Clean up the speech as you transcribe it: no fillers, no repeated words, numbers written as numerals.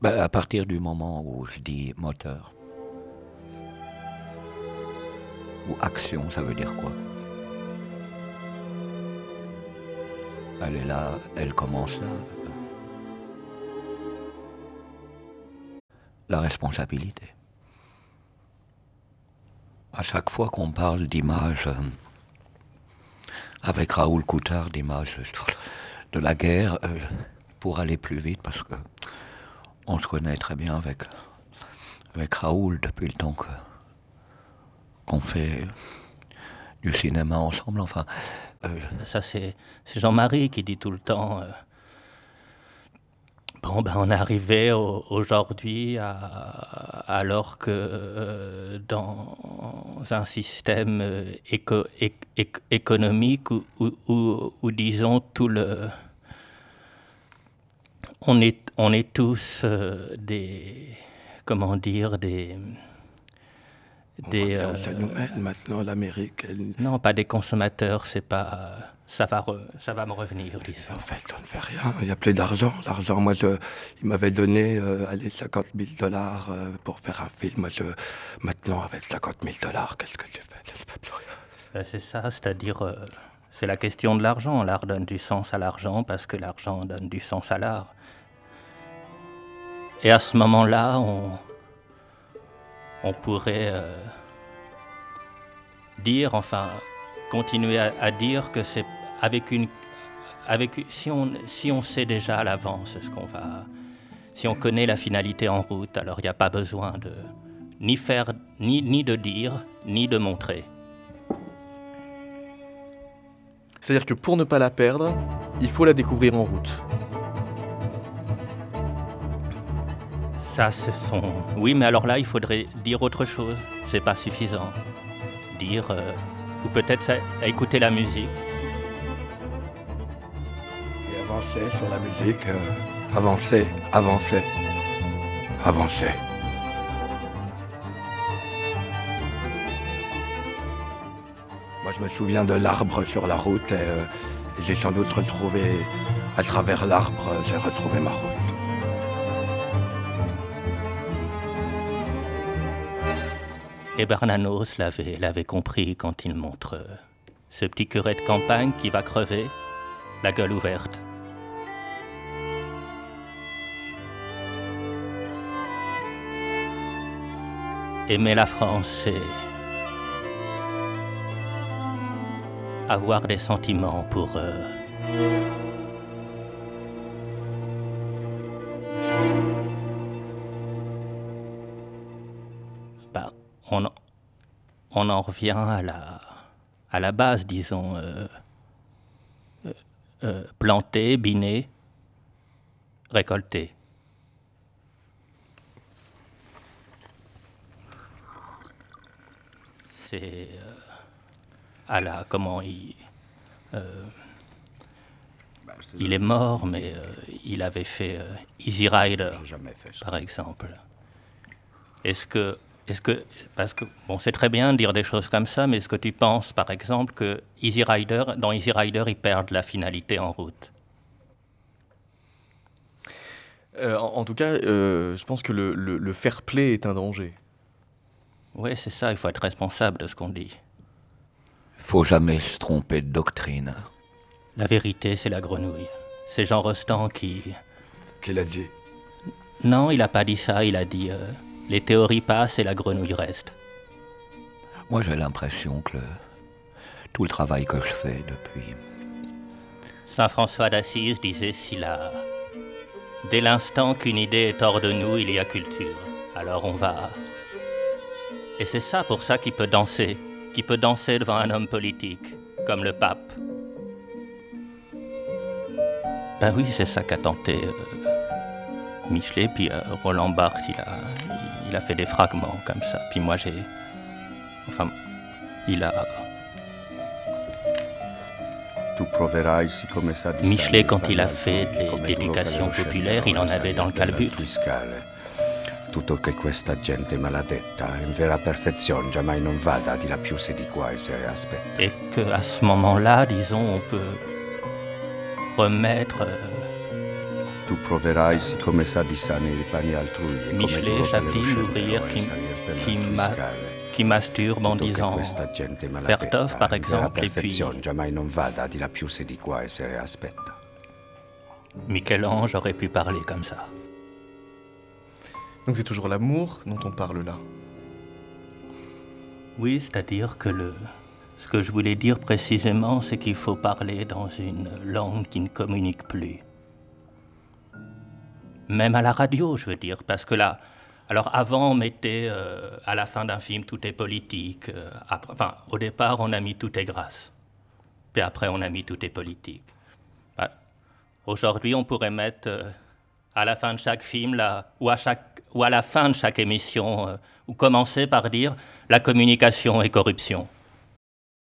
Ben, à partir du moment où je dis moteur, ou action, ça veut dire quoi? Elle est là, elle commence là. La responsabilité. À chaque fois qu'on parle d'images, avec Raoul Coutard, d'images de la guerre, pour aller plus vite, parce que on se connaît très bien avec Raoul depuis le temps qu'on fait du cinéma ensemble. Enfin, ça c'est Jean-Marie qui dit tout le temps. Bon, ben on arrivait aujourd'hui alors que dans un système économique où disons tout le on est tous des comment dire des ça nous mène maintenant l'Amérique. Non, pas des consommateurs, c'est pas. Ça va me revenir. Disons. En fait, on ne fait rien. Il n'y a plus d'argent. L'argent, moi, il m'avait donné allez, $50,000 pour faire un film. Moi, maintenant, avec $50,000, qu'est-ce que tu fais? Je ne fais plus rien. Ben, c'est ça, c'est-à-dire, c'est la question de l'argent. L'art donne du sens à l'argent parce que l'argent donne du sens à l'art. Et à ce moment-là, on pourrait dire, enfin, continuer à dire que c'est si on sait déjà à l'avance ce qu'on va, si on connaît la finalité en route, alors il n'y a pas besoin de ni faire, ni de dire, ni de montrer. C'est-à-dire que pour ne pas la perdre, il faut la découvrir en route. Ça, ce sont... Oui, mais alors là, il faudrait dire autre chose. C'est pas suffisant. Dire... ou peut-être à écouter la musique. Et avancer sur la musique, avancer. Moi, je me souviens de l'arbre sur la route et j'ai sans doute retrouvé, à travers l'arbre, j'ai retrouvé ma route. Et Bernanos l'avait compris quand il montre ce petit curé de campagne qui va crever, la gueule ouverte. Aimer la France, c'est avoir des sentiments pour... On en revient à la base, disons, planter, biner, récolter. C'est à la comment il est mort, mais il avait fait Easy Rider, par exemple. Est-ce que, parce que, bon, c'est très bien de dire des choses comme ça, mais est-ce que tu penses, par exemple, que dans Easy Rider, ils perdent la finalité en route? En tout cas, je pense que le fair play est un danger. Oui, c'est ça, il faut être responsable de ce qu'on dit. Il ne faut jamais se tromper de doctrine. La vérité, c'est la grenouille. C'est Jean Rostand qui... Qui l'a dit? Non, il n'a pas dit ça, il a dit... Les théories passent et la grenouille reste. Moi, j'ai l'impression que tout le travail que je fais depuis... Saint François d'Assise disait, dès l'instant qu'une idée est hors de nous, il y a culture. Alors on va... Et c'est ça pour ça qu'il peut danser devant un homme politique, comme le pape. Ben oui, c'est ça qu'a tenté... Michelet, puis Roland Barthes, il a fait des fragments comme ça. Puis moi, j'ai... Enfin, il a... Michelet, quand il a fait de l'éducation populaire, il en avait dans le calbut. Tutto che questa gente maladetta in vera perfezione jamais non vada di là più se di qua e se aspetta. Et qu'à ce moment-là, disons, on peut remettre... tu proverai si come sa di sanire i panni altrui. Michelet, Chaplin, l'ouvrière qui masturbe en disant Vertov, par exemple, et puis Michel-Ange aurait pu parler comme ça. Donc c'est toujours l'amour dont on parle là. Oui, c'est-à-dire que ce que je voulais dire précisément, c'est qu'il faut parler dans une langue qui ne communique plus. Même à la radio, je veux dire, parce que là... Alors avant, on mettait, à la fin d'un film, tout est politique. Au départ, on a mis tout est grâce. Puis après, on a mis tout est politique. Voilà. Aujourd'hui, on pourrait mettre à la fin de chaque film, là, ou à la fin de chaque émission, ou commencer par dire « la communication est corruption ».